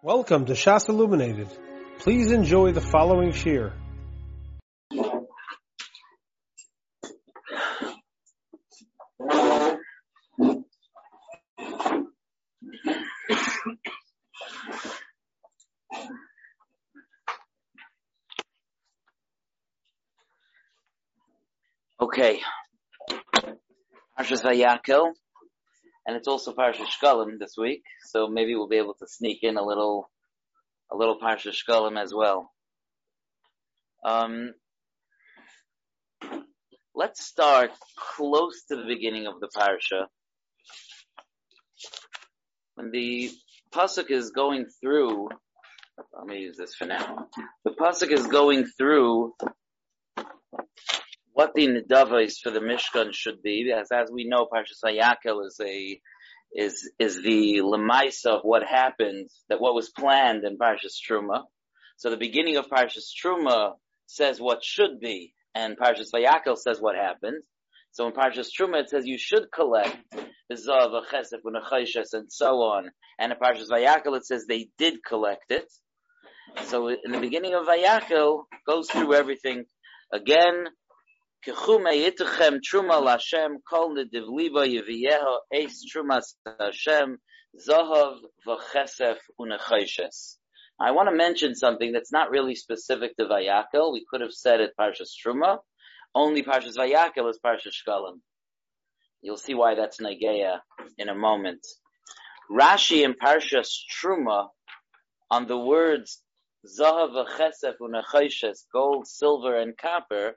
Welcome to Shas Illuminated. Please enjoy the following shiur. Okay. Parshas Vayakhel. And it's also Parsha Shkalim this week, so maybe we'll be able to sneak in a little Parsha Shkalim as well. Let's start close to the beginning of the Parsha. When the Pasuk is going through, let me use this for now. The Pasuk is going through what the nedavos for the Mishkan should be, as we know, Parshas Vayakhel is the lemaisa of what happened, that what was planned in Parshas Truma. So the beginning of Parshas Truma says what should be, and Parshas Vayakhel says what happened. So in Parshas Truma it says you should collect the zav, a chesef, and a chayshes, and so on. And in Parshas Vayakhel it says they did collect it. So in the beginning of Vayakhel goes through everything again. I want to mention something that's not really specific to Vayakhel. We could have said it Parshas Truma. Only Parshas Vayakhel is Parshas Shkalim. You'll see why that's Nageya in a moment. Rashi in Parshas Truma on the words Zahav v'chesef u'nechoshes, gold, silver, and copper.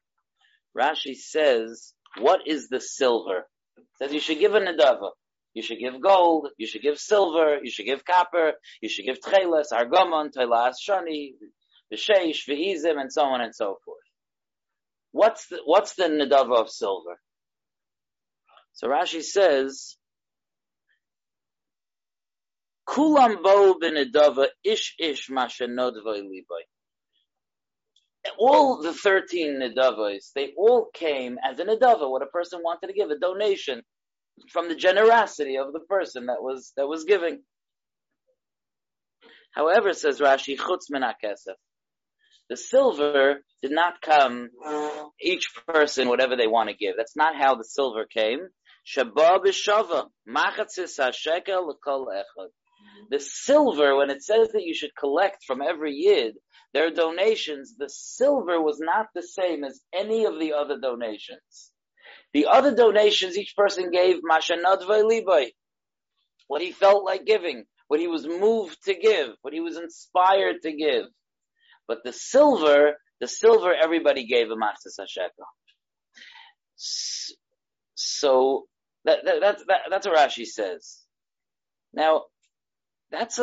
Rashi says, what is the silver? It says you should give a nedava. You should give gold, you should give silver, you should give copper, you should give tcheles, argomon, toilas, shani, v'sheish, v'izim, and so on and so forth. What's the nedava of silver? So Rashi says, kulam bo b'nedava ish ish mashenodvoi liboi. All the 13 nedavos, they all came as a nedava, what a person wanted to give, a donation from the generosity of the person that was giving. However, says Rashi, chutz min hakesef, the silver did not come each person whatever they want to give. That's not how the silver came. Shabab b'shava machatzis hashekel l'kol echad. The silver, when it says that you should collect from every yid their donations, the silver was not the same as any of the other donations. The other donations each person gave mashanadvei libay, what he felt like giving, what he was moved to give, what he was inspired to give. But the silver everybody gave a machzis hashekel. So that's what Rashi says. Now That's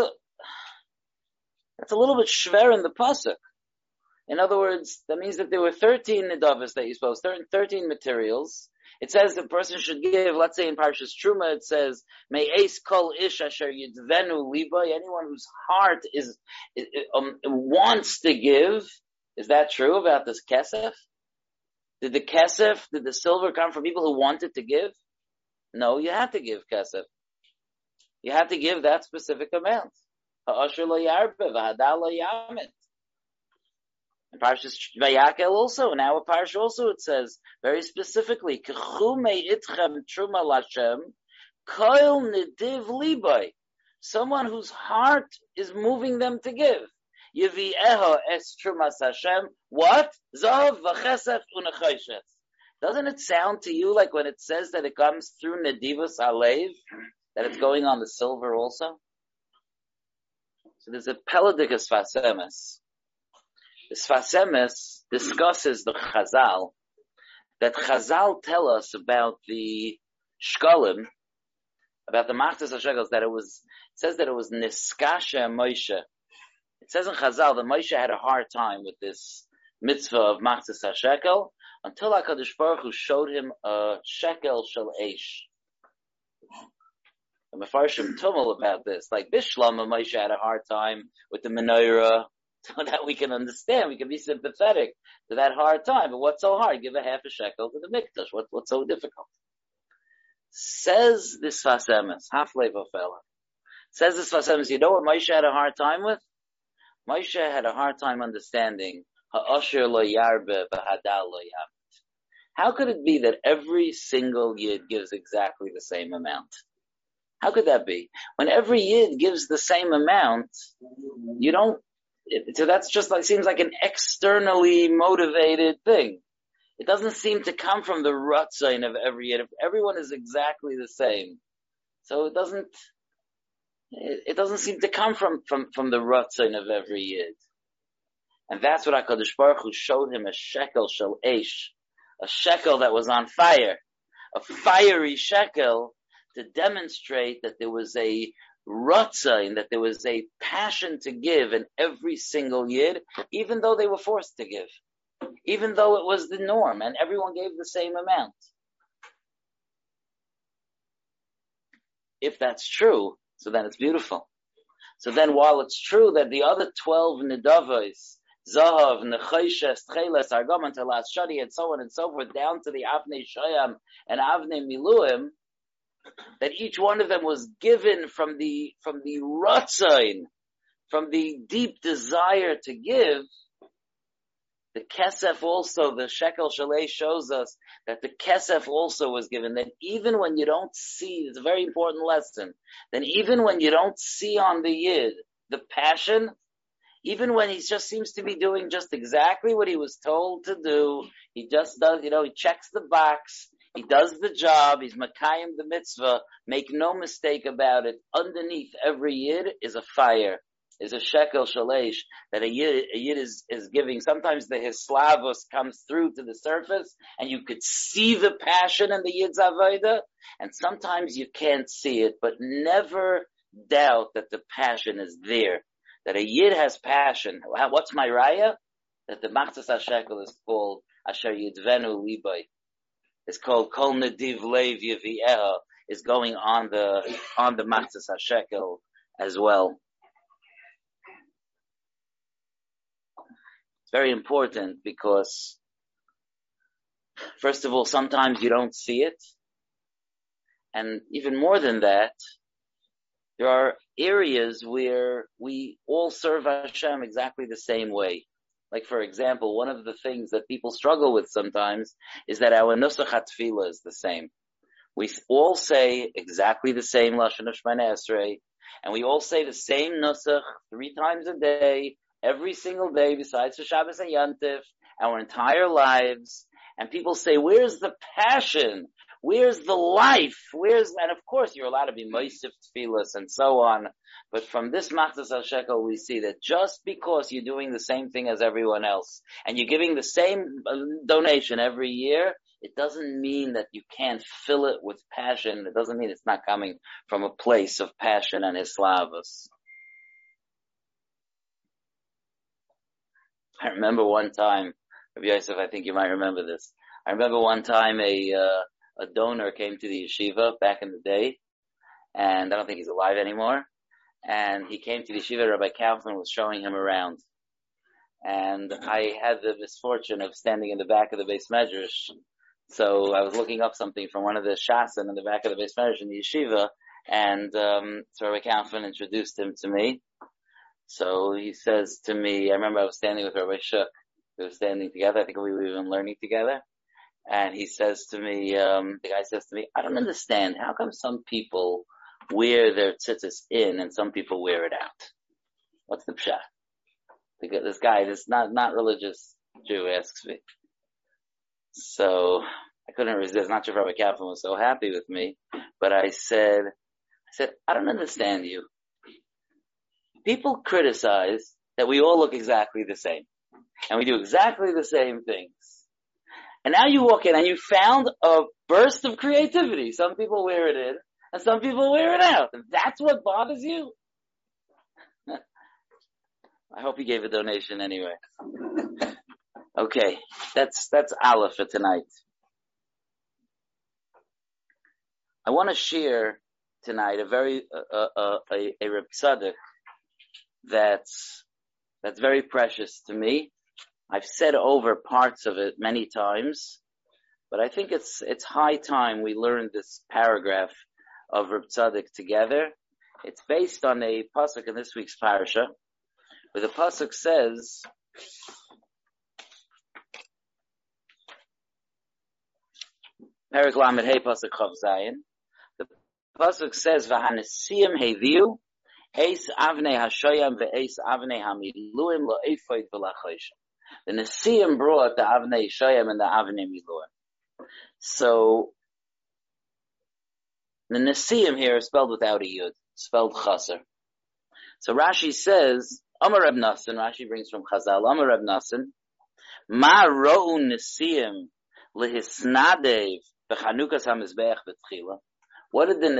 a little bit shver in the pasuk. In other words, that means that there were 13 nedavos that you supposed, 13 materials. It says the person should give, let's say in Parshas Truma, it says, me'eis kol ish asher yidvenu libay, anyone whose heart wants to give. Is that true about this kesef? Did the silver come from people who wanted to give? No, you had to give kesef. You had to give that specific amount. Ha'asher lo yarbe v'hada lo yamet. In Parshas Vayakhel also, in our parsha also, it says very specifically, "K'chu me'itchem truma l'Hashem, kol nediv libay." Someone whose heart is moving them to give. Yivieho es trumas Hashem. What? Zav v'chesef u'nechoshes. Doesn't it sound to you like when it says that it comes through nedivus alev? That it's going on the silver also? So there's a Peledic of Sfas Emes. The Sfas Emes discusses the Chazal, that Chazal tell us about the Shkalim, about the Machzis HaShekels, it says that it was Niskasha Moshe. It says in Chazal that Moshe had a hard time with this mitzvah of Machzis HaShekel, until HaKadosh Baruch Hu showed him a shekel shel eish. The Mefarshim tumul about this, like Bishlam and Moshe had a hard time with the menorah, so that we can understand, we can be sympathetic to that hard time. But what's so hard? Give a half a shekel to the mikdash. What's so difficult? Says this Sfas Emes, Haflei Vofela. Says the Sfas Emes, you know what Moshe had a hard time with? Moshe had a hard time understanding ha'asher lo yarbe v'hadal lo yamet. How could it be that every single yid gives exactly the same amount? How could that be? When every yid gives the same amount, you don't. So that's just like seems like an externally motivated thing. It doesn't seem to come from the ratzain of every yid. If everyone is exactly the same, so it doesn't. It doesn't seem to come from the ratzain of every yid, and that's what Hakadosh Baruch Hu showed him, a shekel shel esh, a shekel that was on fire, a fiery shekel, to demonstrate that there was a ratzain, that there was a passion to give in every single yid, even though they were forced to give, even though it was the norm and everyone gave the same amount. If that's true, so then it's beautiful. So then while it's true that the other 12 nedavos, Zahav, Nechoshes, Tcheles, Argom, Telas, Shadi, and so on and so forth, down to the Avnei Shoyam and Avnei Miluim, that each one of them was given from the ratzain, from the deep desire to give, the kesef also, the shekel shalei shows us that the kesef also was given, that even when you don't see, it's a very important lesson, that even when you don't see on the yid the passion, even when he just seems to be doing just exactly what he was told to do, he just does, he checks the box, he does the job, he's makayim the mitzvah, make no mistake about it, underneath every yid is a fire, is a shekel shalesh, that a yid is giving. Sometimes the hislavos comes through to the surface, and you could see the passion in the yid's avodah, and sometimes you can't see it, but never doubt that the passion is there, that a yid has passion. What's my raya? That the machzas hashekel is called asher yidvenu libay. It's called Kol Nadiv Lev Yevieha, is going on the Matzas HaShekel as well. It's very important because, first of all, sometimes you don't see it. And even more than that, there are areas where we all serve Hashem exactly the same way. Like, for example, one of the things that people struggle with sometimes is that our nusach tefillah is the same. We all say exactly the same Lashon of Shmoneh Esrei, and we all say the same nusach 3 times a day, every single day, besides for Shabbos and Yom Tov, our entire lives. And people say, where's the passion? Where's the life? And of course you're allowed to be Moisif Tefillos and so on. But from this Machzas HaShekel we see that just because you're doing the same thing as everyone else and you're giving the same donation every year, it doesn't mean that you can't fill it with passion. It doesn't mean it's not coming from a place of passion and hislavos. I remember one time, Rabbi Yosef, I think you might remember this. I remember one time a donor came to the yeshiva back in the day, and I don't think he's alive anymore. And he came to the yeshiva, Rabbi Kaufman was showing him around. And I had the misfortune of standing in the back of the Beis Medrash. So I was looking up something from one of the shasen in the back of the Beis Medrash in the yeshiva, and so Rabbi Kaufman introduced him to me. So he says to me, I remember I was standing with Rabbi Shuk. We were standing together, I think we were even learning together. And he says to me, the guy says to me, I don't understand. How come some people wear their tzitzis in and some people wear it out? What's the pshat? Because this guy, this not religious Jew, asks me. So I couldn't resist. Not sure if Rabbi Kaplan was so happy with me, but I said, I don't understand you. People criticize that we all look exactly the same and we do exactly the same things. And now you walk in and you found a burst of creativity. Some people wear it in and some people wear it out. And that's what bothers you? I hope you gave a donation anyway. Okay, that's Aleph for tonight. I want to share tonight a Reb Tzadik that's very precious to me. I've said over parts of it many times, but I think it's high time we learned this paragraph of Reb Tzadik together. It's based on a pasuk in this week's parasha, where the pasuk says, Perek Lamed Hey pasuk Chav Zayin. The pasuk says, "V'hanesiim heviu eis avnei hashoyam ve'eis avnei hamiluim lo'efoid v'lachoshim." The Nesiim brought the avnei shoyam and the avnei miluim. So the Nesiim here is spelled without a yud, spelled chaser. So Rashi says, Amar Reb Nosson, Rashi brings from Chazal, Amar Reb Nosson, Ma ro'u Nesiim lehisnadev b'chanukas hamizbeach b'tchila. What did the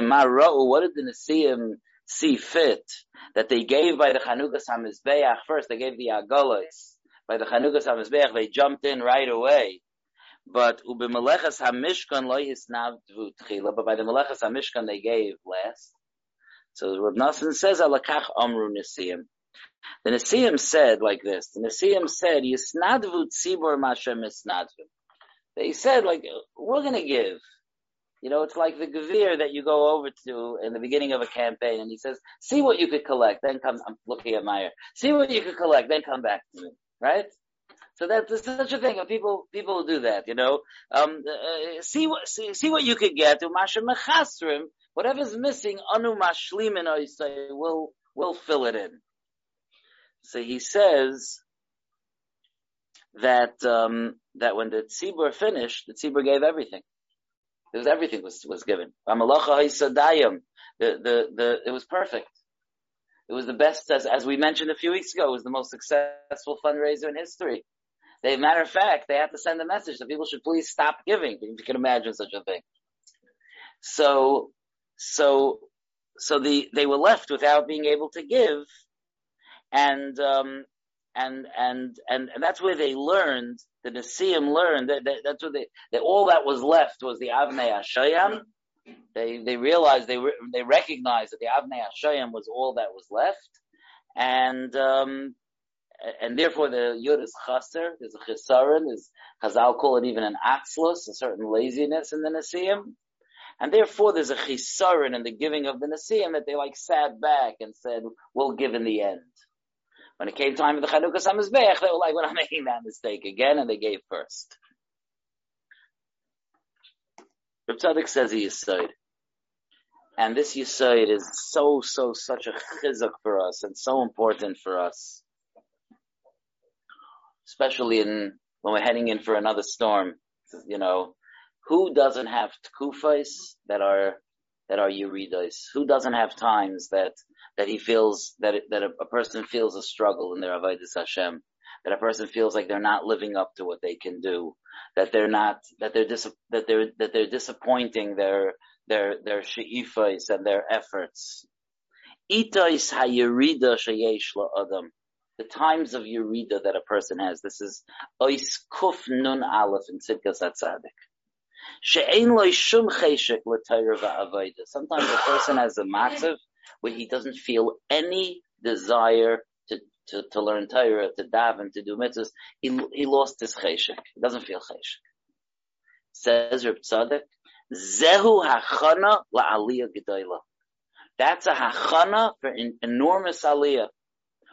Nesiim see fit? That they gave by the chanukas hamizbeach first, they gave the agalos. By the chanukas hamizbeach, they jumped in right away. But by the melechas hamishkan they gave last. So Reb Nosson says, "Alakach amru nesiim." The nesiim said like this. The nesiim said, "Yisnadvu tzibur mashem isnadvu." They said, "Like we're going to give." You know, it's like the gavir that you go over to in the beginning of a campaign, and he says, "See what you could collect, then come." I'm looking at Meyer. "See what you could collect, then come back to me." Right. So that's such a thing. People do that, you know. See what you could get. Whatever's missing, anu mashlimin oisay, we'll fill it in. So he says that that when the tzibur finished, the tzibur gave everything. Everything was given. It was perfect. It was the best, as we mentioned a few weeks ago. It was the most successful fundraiser in history. They, matter of fact, they had to send a message that people should please stop giving. You can imagine such a thing. So they were left without being able to give, and that's where they learned. The Nesiim learned that all that was left was the Avnei Hashoyam. They realized they recognized that the Avnei Hashoyam was all that was left, and therefore the Yud is chaser, there's a chisaron, there's Chazal call it even an atzlus, a certain laziness in the Nesiim, and therefore there's a chisaron in the giving of the Nesiim that they like sat back and said, "We'll give in the end." When it came time for the Chanukah Samizbeach, they were like, "We're not making that mistake again," and they gave first. Reb Tzadik says a yisoid, and this yisoid is such a chizuk for us and so important for us, especially when we're heading in for another storm. You know, who doesn't have tkufos that are yeridos? Who doesn't have times that he feels that a person feels a struggle in their avodas Hashem? That a person feels like they're not living up to what they can do, that they're disappointing their sheifos and their efforts. Itais hayerida sheyesh la'adam, the times of yerida that a person has. This is ois kuf nun aleph in Tzidkas HaTzadik. She'ein lo shum cheshek l'tayr va'avoda. Sometimes a person has a matzav where he doesn't feel any desire to learn Torah, to daven, to do mitzvahs. He lost his cheshek. He doesn't feel cheshek. Says Reb Sadek, Zehu hachana la'aliyah gedayla. That's a hachana for an enormous aliyah.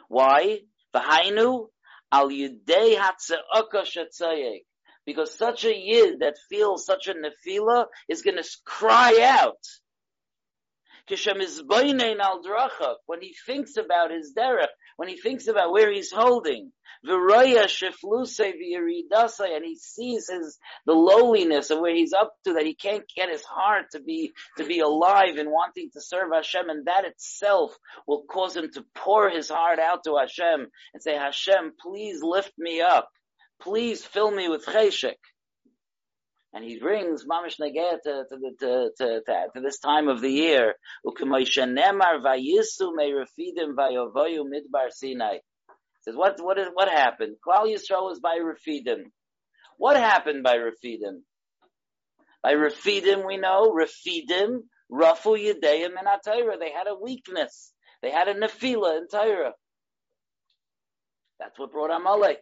Why? V'hainu al yidei hatze'aka shetzayek. Because such a yid that feels such a nefila is going to cry out. When he thinks about his derech, when he thinks about where he's holding, and he sees the lowliness of where he's up to, that he can't get his heart to be alive and wanting to serve Hashem, and that itself will cause him to pour his heart out to Hashem and say, "Hashem, please lift me up, please fill me with cheshek." And he brings mamish negeh to this time of the year. Says what happened? Klal Yisrael was by Refidim. What happened by Refidim? By Refidim, we know Refidim Rafu Yedeim and Atayra. They had a weakness. They had a nefila in Torah. That's what brought Amalek.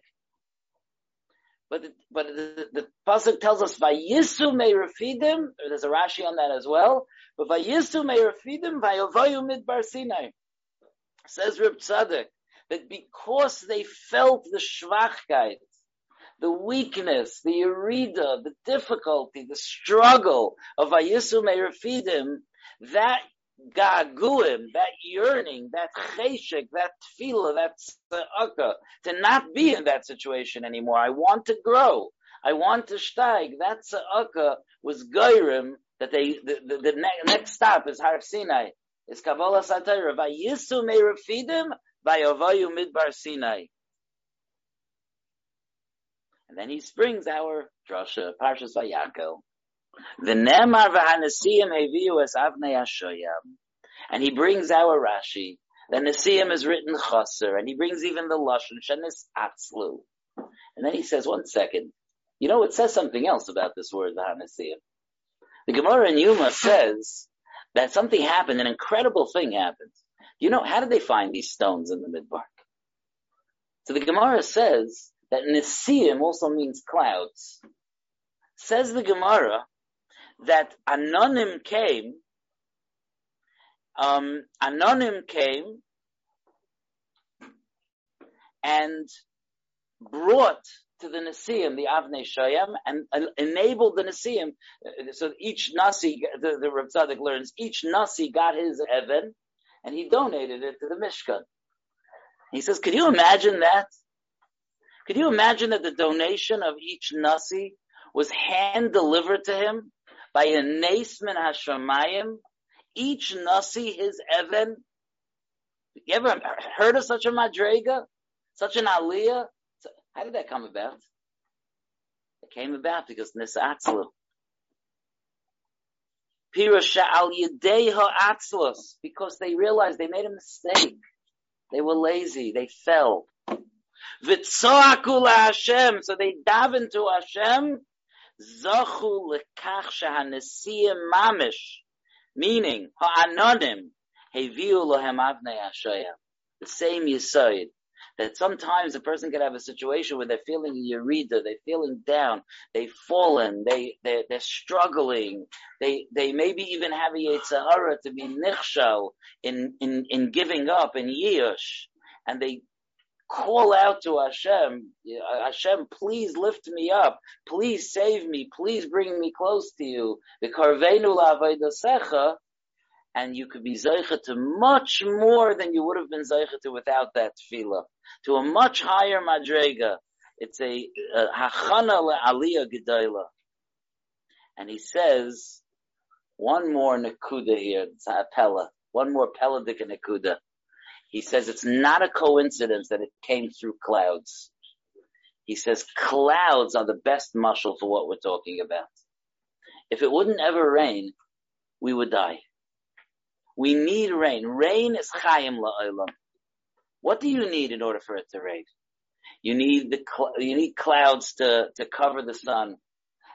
But the pasuk tells us Vayisu me refidim. There's a Rashi on that as well. But Vayisu me refidim vayavayu midbar Sinai. Says Reb Tzadik that because they felt the schwachkeit, the weakness, the yerida, the difficulty, the struggle of Vayisu me refidim, that gaguim, that yearning, that cheshek, that tefillah, that tzedakah, to not be in that situation anymore. I want to grow. I want to steig. That tzedakah was goyrim, that the next stop is Har Sinai. Is Kabbalah Satira. Vayisu me refidim, vayavayu midbar Sinai. And then he springs our drasha, Parshas Vayakhel. The Nemar v'hanesiim heviu es avnei hashoyam, and he brings our Rashi. The Nesiim is written chaser, and he brings even the lashon shenis atzlu. And then he says, "One second, you know it says something else about this word v'hanesiim." The Gemara Yuma says that something happened, an incredible thing happened. You know, how did they find these stones in the midbar? So the Gemara says that Nesiim also means clouds. Says the Gemara that Anonim came and brought to the Nesiim the Avnei Shoyam and enabled the Nesiim. So each Nasi, the Reb Tzadik learns, each Nasi got his Evan and he donated it to the Mishkan. He says, could you imagine that? Could you imagine that the donation of each Nasi was hand-delivered to him by a Nes min Hashamayim, each Nasi his Evan? You ever heard of such a Madrega? Such an Aliyah? How did that come about? It came about because Nis Atzlu. Pirusha al Yidei ha'atzlus, because they realized they made a mistake. They were lazy. They fell. V'tzo'aku la'Hashem, so they davened to Hashem. Zachu lekach shehanesiim mamish, meaning ha'anonim heviu lohem avnei hashoyam. The same yisoid that sometimes a person can have a situation where they're feeling yerida, they're feeling down, they've fallen, they're struggling, they maybe even have a yitzhara to be nichshal in giving up in yish, and they call out to Hashem, Hashem, please lift me up, please save me, please bring me close to you. The Karvenu La'avodasecha, and you could be Zeicha to much more than you would have been Zeicha to without that tefillah, to a much higher Madrega. It's a Hachana Le'aliyah Gedola. And he says, one more Nakuda here, it's a Pella, one more Peladik and Nakuda. He says it's not a coincidence that it came through clouds. He says clouds are the best mashal for what we're talking about. If it wouldn't ever rain, we would die. We need rain. Rain is chayim la'olam. What do you need in order for it to rain? You need you need clouds to cover the sun.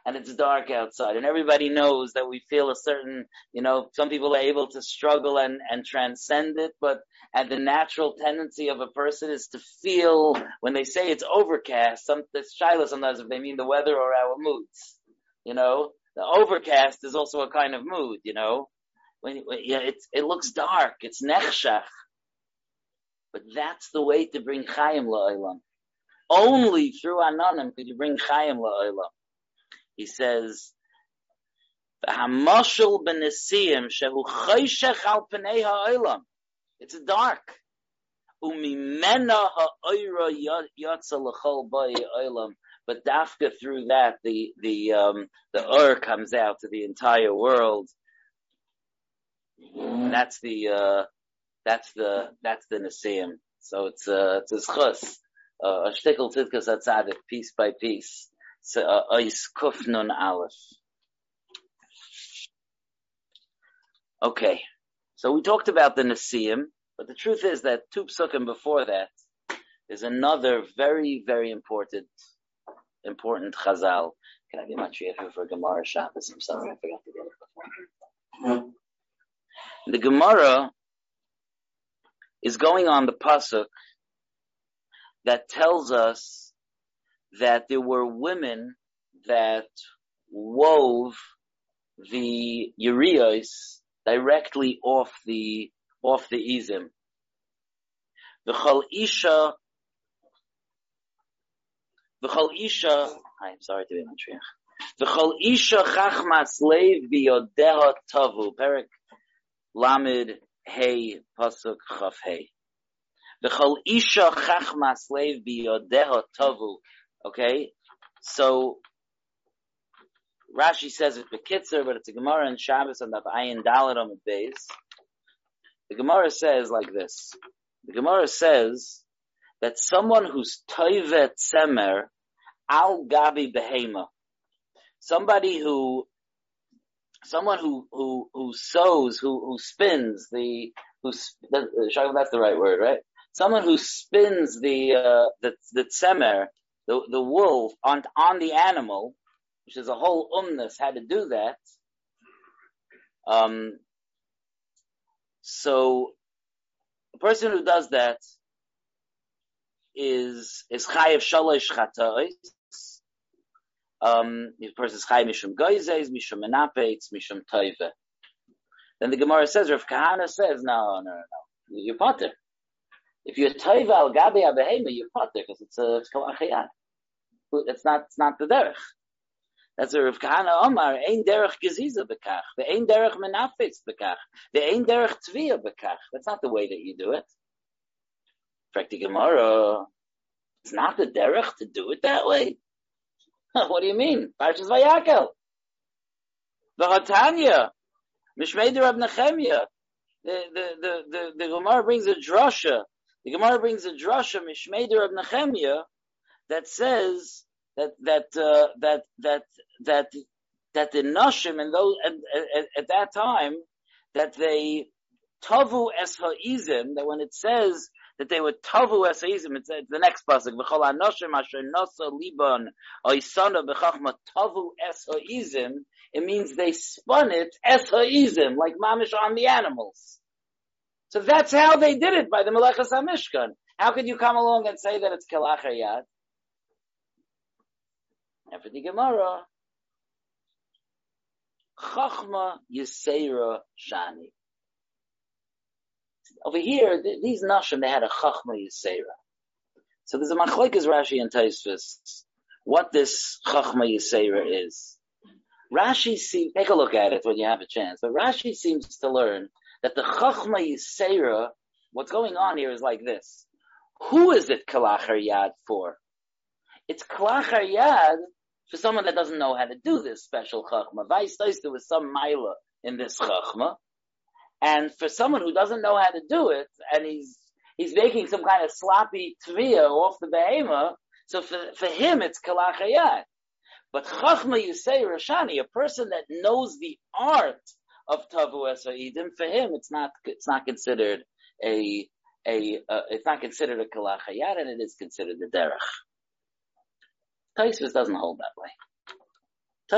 And it's dark outside, and everybody knows that we feel a certain, you know, some people are able to struggle and transcend it, but the natural tendency of a person is to feel, when they say it's overcast, it's shiloh sometimes if they mean the weather or our moods, you know. The overcast is also a kind of mood, you know. It looks dark, it's nechshach. But that's the way to bring chayim la'olam. Only through anonim could you bring chayim la'olam. He says, "Hamashal b'nesiim shehu choshech al pnei ha'olam." It's dark. Umimena ha'oira yatsa l'chol b'nei ha'olam. But dafka through that, the ur comes out to the entire world. That's the nesiim. So it's a schus, a shtickle titkas atzadik, piece by piece. So, Kufnun Aleph. Okay, so we talked about the Nesiim, but the truth is that two psukim before that is another very, very important Chazal. Can I get my triyah for Gemara Shabbos? I'm sorry, I forgot to get it before. The Gemara is going on the pasuk that tells us that there were women that wove the yiriyos directly off the izim. The chol isha, I'm sorry to be matriarch. The chol isha chachmas leiv biyodeha tavu. Perek lamed hey pasuk chaf hey. The chol isha chachmas leiv biyodeha tavu. Okay, so Rashi says it b'kitzer, but it's a Gemara in Shabbos on the Ayin Dalet on the base. The Gemara says like this. The Gemara says that someone who's toivet semer al gabi behema, someone who spins the tsemer, the wool on the animal, which is a whole umnus how to do that. So the person who does that is chayev shalosh chatois. The person is chayev mishum goyzeis, mishum menapeitz, mishum toive. Then the Gemara says, Rav Kahana says, no, you're potter. If you're toive al gabi abehema, you're potter because it's kol achiyad. It's not the derech. That's a Rav Kahana Omar, ein derech geziza bekach, the ein derech menafetz bekach, the ein derech tzviya bekach. That's not the way that you do it. In fact, the Gemara, it's not the derech to do it that way. What do you mean? Parshas Vayakhel, the Hatanya, Mishmei Rab Nechemia. The Gemara brings a drasha. The Gemara brings a drasha, Mishmei Rab Nechemia, that says that the Noshim and those at that time that they tavu es ha'izim, that when it says that they were tavu es ha'izim, it's the next pasuk, v'chol ha'noshim asher nosa liban oisana b'chachma tavu es ha'izim, it means they spun it es ha'izim, like mamish on the animals. So that's how they did it by the Melechus HaMishkan. How could you come along and say that it's kelachayad? And for the Gemara, Chachma Yisera Shani. Over here, these Nashim, they had a Chachma Yisera. So there's a Machlokes Rashi and Tosfos, what this Chachma Yisera is. Rashi seems, take a look at it when you have a chance, but Rashi seems to learn that the Chachma Yisera, what's going on here is like this. Who is it Kalachar Yad for? It's Kalachar Yad for someone that doesn't know how to do this special chachma. Vais Toister was some maila in this chachma. And for someone who doesn't know how to do it, and he's making some kind of sloppy tviyah off the behema, so for him it's Kalachar Yad. But Chachma Yusei Rashani, a person that knows the art of Tavu Es Ha'edim, for him it's not considered a Kalachar Yad, and it is considered a derech. Tosfos doesn't hold that way.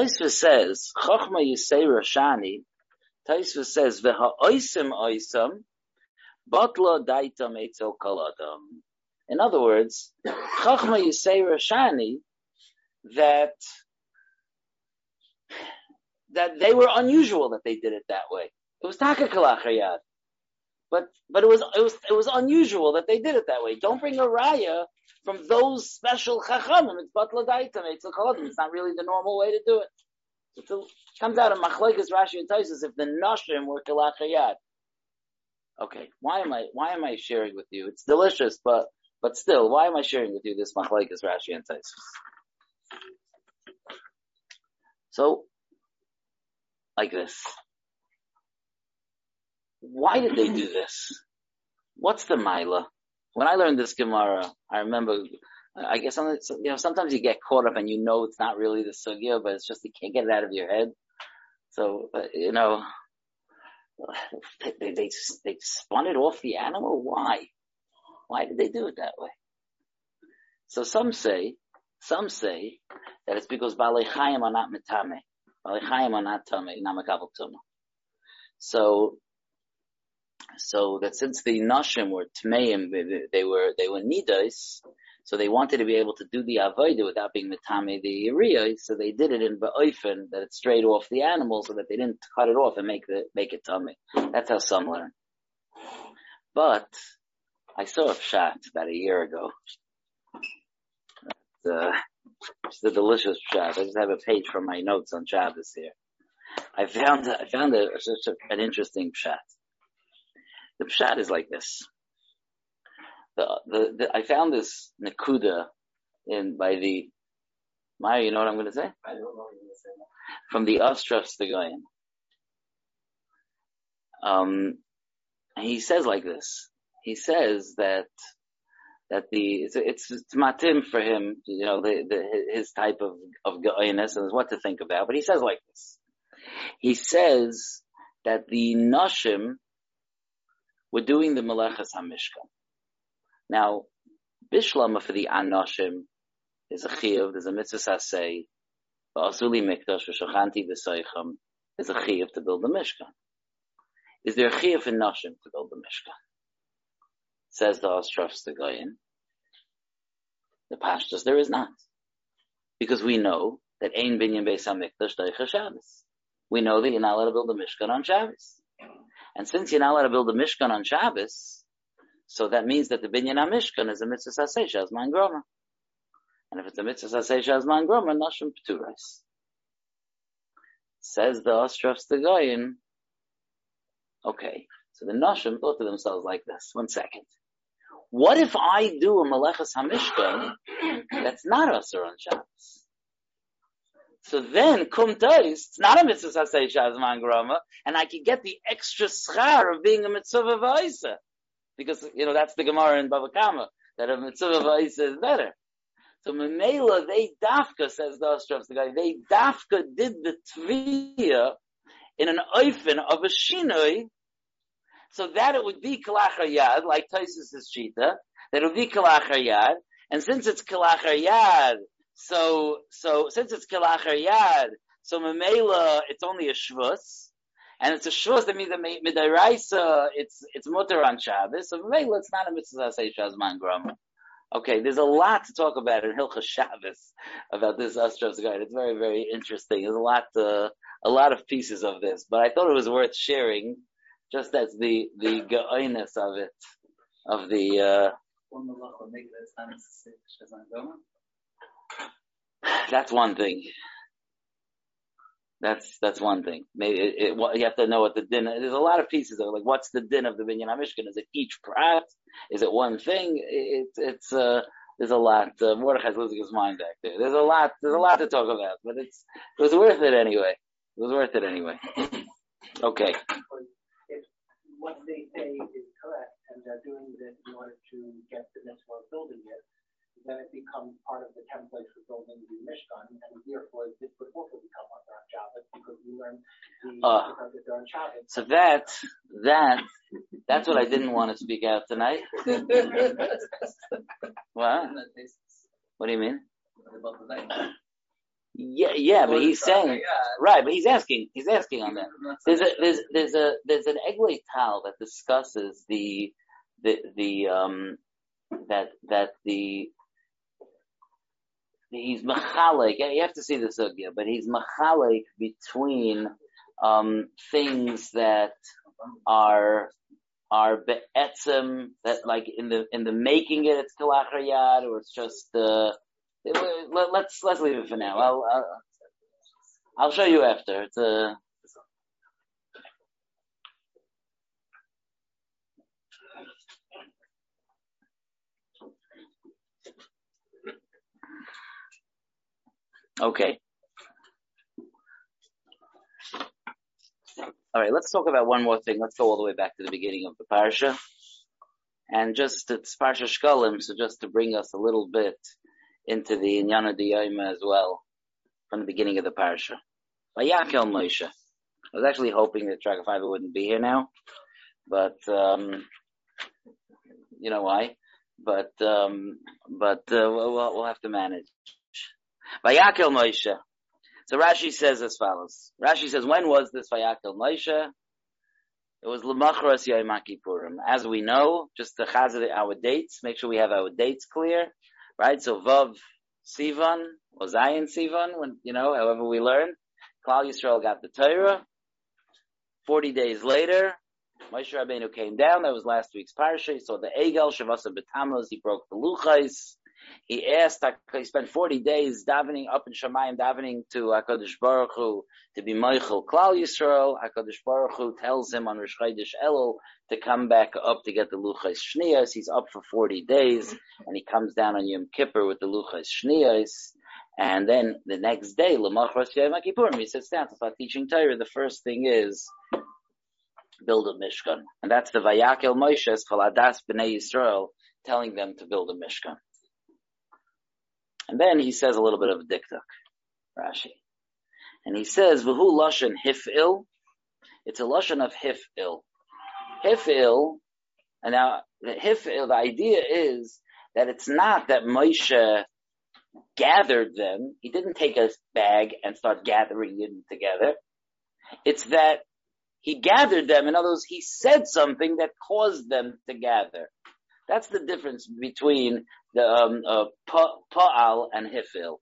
Tosfos says, Chachma Yisei Roshani, Tosfos says, V'ha oisem oisem, Batla daitam etzel kaladam. In other words, Chachma Yisei Roshani, that they were unusual that they did it that way. It was Taka Kalachar Yad. But it was unusual that they did it that way. Don't bring a raya from those special chachamim. It's batla daitam, it's a koladim. It's not really the normal way to do it. It comes out of Machlokes Rashi and Tosfos if the nashim were Kalachar Yad. Okay, why am I sharing with you? It's delicious, but still, why am I sharing with you this Machlokes Rashi and Tosfos? So, like this. Why did they do this? What's the maila? When I learned this Gemara, I remember, I guess, sometimes you get caught up and you know it's not really the sugya, but it's just you can't get it out of your head. So, they spun it off the animal? Why? Why did they do it that way? So some say that it's because Balei Chayim are not metame. Balei Chayim are not tame, not mekabel tuma. So that since the Nashim were Tmeim, they were Nidos, So they wanted to be able to do the avodah without being metame the yiriyah, so they did it in ba'ofen, that it strayed off the animal, so that they didn't cut it off and make it tummy. That's how some learn. But I saw a pshat about a year ago. It's a delicious pshat. I just have a page from my notes on Shabbos here. I found such an interesting pshat. The pshat is like this. I found this nakuda Maya, you know what I'm going to say? I don't know what you're going to say. From the Ostrovtser Gaon. And he says like this. He says that it's matim for him, you know, his type of gaoiness, and what to think about. But he says like this. He says that the nashim were doing the melechas hamishkan. Now, bishlama for the anashim is a chiyuv. There's a mitzvah saseh, ba'asuli mikdash v'shachanti v'soicham. There's a chiyuv to build the mishkan. Is there a chiyuv in nashim to build the mishkan? Says the Ostrovtser Gaon, the pashtus, there is not. Because we know that ein binyan beis hamikdash doicha Shabbos. We know that you're not allowed to build a mishkan on Shabbos. And since you're not allowed to build a mishkan on Shabbos, so that means that the binyan hamishkan is a mitzvah saseh shazman groma. And if it's a mitzvah saseh shazman groma, nashim p'turas. Says the Ostrovtser Gaon, okay. So the nashim thought to themselves like this, one second. What if I do a melechas hamishkan that's not asur on Shabbos? So then, kum tois, it's not a mitzvah saseh shazman groma, and I can get the extra schar of being a mitzvah v'oisa. Because, you know, that's the Gemara in Bava Kama, that a mitzvah v'oisa is better. So memela, they dafka, says the Ostrovtser Gaon, they dafka did the tviyah in an oifen of a shinoi, so that it would be kalachar yad, like Tosfos' shita, that it would be kalachar yad, and since it's kalachar yad, so memela, it's only a shvus, and it's a shvus that means that midaraisa, it's mutter on Shabbos, so memela, it's not a mitzvah saseh shazman groma. Okay, there's a lot to talk about in Hilchos Shabbos about this Ostrovtser Gaon. It's very, very interesting. There's a lot of pieces of this, but I thought it was worth sharing. Just that's the ge'oiness of it, of the, That's one thing. That's one thing. Maybe you have to know what the din, there's a lot of pieces of it, like what's the din of the binyan hamishkan? Is it each prat? Is it one thing? There's a lot, Mordechai's losing his mind back there. There's a lot to talk about, but it was worth it anyway. Okay. What they say is correct, and they're doing this in order to get the mitzvah of building it, then it becomes part of the template for building the mishkan, and therefore this would also become on our Shabbos because we learn that they're on Shabbos. So that's what I didn't want to speak out tonight. What? What do you mean? Yeah, but he's saying, right, but he's asking on that. There's an Eglei Tal that discusses he's machalik, you have to see the sugya, but he's machalik between, things that are be'etzem, that like in the making it, it's kalachar yad, or it's just, Let's leave it for now. I'll show you after. Okay. All right. Let's talk about one more thing. Let's go all the way back to the beginning of the parsha, and just it's Parsha Shkalim, so just to bring us a little bit into the Inyana D'Yoma as well, from the beginning of the parsha. Vayakhel Moshe. I was actually hoping that Tracker Fiverr wouldn't be here now, but you know why? But we'll have to manage. Vayakhel Moshe. So Rashi says as follows. Rashi says, when was this Vayakhel Moshe? It was L'machras Yom Kippurim. As we know, just to chazar our dates, make sure we have our dates clear. right? So Vav Sivan or Zion Sivan, when, you know, however we learn, Klal Yisrael got the Torah. 40 days later, Moshe Rabbeinu came down. That was last week's parsha. He saw the Egel Shavasa B'Tamuz. He broke the Luchais. He asked. He spent 40 days davening up in Shemayim, davening to Hakadosh Baruch Hu to be Meichel Klal Yisrael. Hakadosh Baruch Hu tells him on Rosh Chodesh Elul to come back up to get the Luchais Shniyos. He's up for 40 days, and he comes down on Yom Kippur with the Luchais Shniyos. And then the next day, L'machras Yom Kippurim, he sits down to start teaching Torah. The first thing is build a Mishkan, and that's the Vayakhel Moshe Chaladas B'nei Yisrael telling them to build a Mishkan. And then he says a little bit of a diktuk, Rashi, and he says V'hu Lashon Hifil. It's a Lashon of Hifil. Hifil, and now the Hifil. The idea is that it's not that Moshe gathered them. He didn't take a bag and start gathering them together. It's that he gathered them. In other words, he said something that caused them to gather. That's the difference between the Pa'al and Hifil.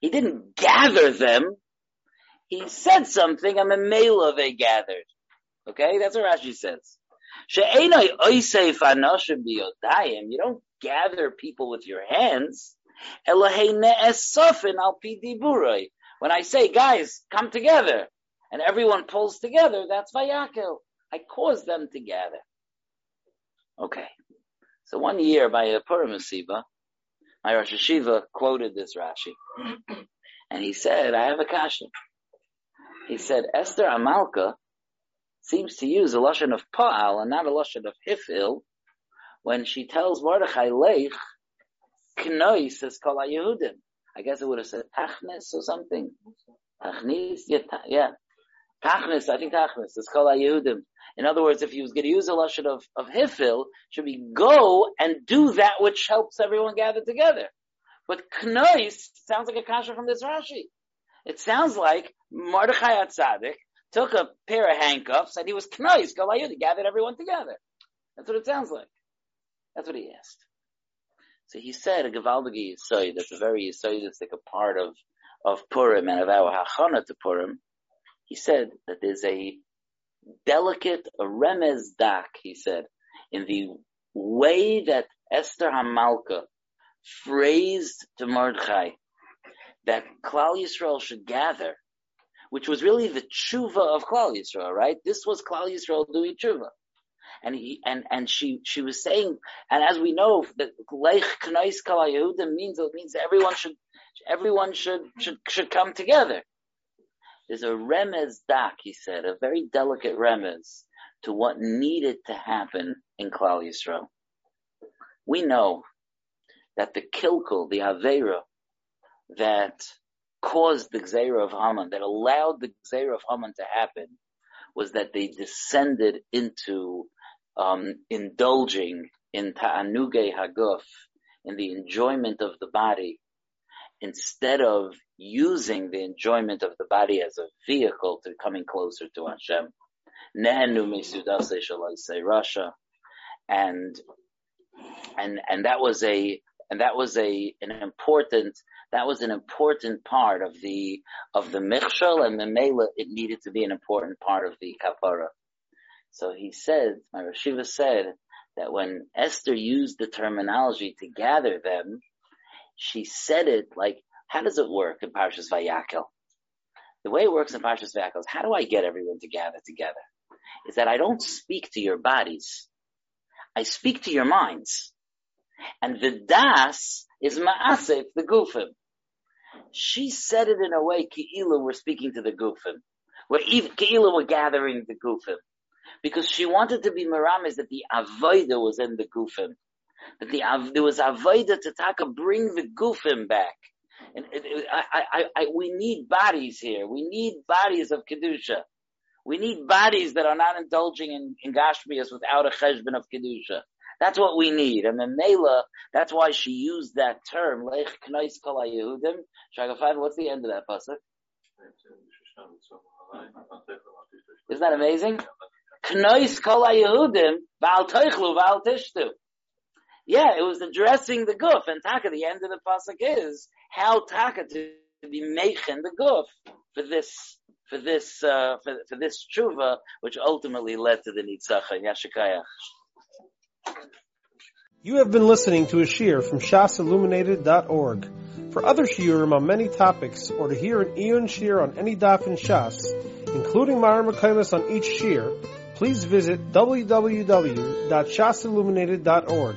He didn't gather them. He said something, and the Mela they gathered. Okay? That's what Rashi says. You don't gather people with your hands. When I say, guys, come together, and everyone pulls together, that's Vayakhel. I caused them to gather. Okay. So one year, by a Purim Masiba, my Rosh Hashiva quoted this Rashi. And he said, I have a kasha. He said, Esther Amalka seems to use a lashon of Pa'al and not a lashon of Hifil when she tells Mordechai Leich, Knoi says Kol HaYehudim. I guess it would have said Tachnis or something. Tachnis? Yeah. Tachnis, I think Tachnis is Kol HaYehudim. In other words, if he was going to use a lashon of Hifil, should be go and do that which helps everyone gather together. But Knoi sounds like a kasha from this Rashi. It sounds like Mordechai Tzadik took a pair of handcuffs and he was Knoi, Kol HaYehudim, gathered everyone together. That's what it sounds like. That's what he asked. So he said a Gevaldige Yisoid, that's a very Yisoidistic part of Purim and of our Hachana to Purim. He said that there's a delicate, a remez dak, he said, in the way that Esther Hamalka phrased to Mordechai that Klal Yisrael should gather, which was really the tshuva of Klal Yisrael, right? This was Klal Yisrael doing tshuva. And he and she was saying, and as we know, that Leich Knais Kala Yehudim means everyone should come together. There's a remez dak, he said, a very delicate remez to what needed to happen in Klal Yisrael. We know that the kilkul, the aveira, that caused the gzeira of Haman, that allowed the gzeira of Haman to happen, was that they descended into indulging in ta'anuge haguf, in the enjoyment of the body, instead of using the enjoyment of the body as a vehicle to coming closer to Hashem. Nehenu misudase shalaisei Rasha, and that was an important part of the Michshal, and the Mela, it needed to be an important part of the Kapara. So he said, my Rosh Hashiva said, that when Esther used the terminology to gather them, she said it like, how does it work in Parshas Vayakhel? The way it works in Parshas Vayakhel is, how do I get everyone to gather together? Is that I don't speak to your bodies. I speak to your minds. And the das is ma'aseh, the gufim. She said it in a way, Ke'ilah we're speaking to the gufim. Ke'ilah we're gathering the gufim. Because she wanted to be meramis that the avodah was in the gufim. That there was avodah to taka, bring the gufim back. And we need bodies here. We need bodies of kedusha. We need bodies that are not indulging in gashmias without a cheshbon of kedusha. That's what we need. And then Mela, that's why she used that term. Leich Knais Kol HaYehudim. Tracker Fiverr, what's the end of that pasuk? Isn't that amazing? Knais Kol HaYehudim, V'al Toichlu V'al Tishtu. Yeah, it was addressing the guf, and taka, the end of the pasuk is how taka to be meichen the guf for this tshuva, which ultimately led to the nitzacha. Yashikayach. You have been listening to a shiur from shasilluminated.org. For other shiurim on many topics, or to hear an Eon shiur on any daf in Shas, including Ma'arim HaKaimas on each shiur, please visit www.shasilluminated.org.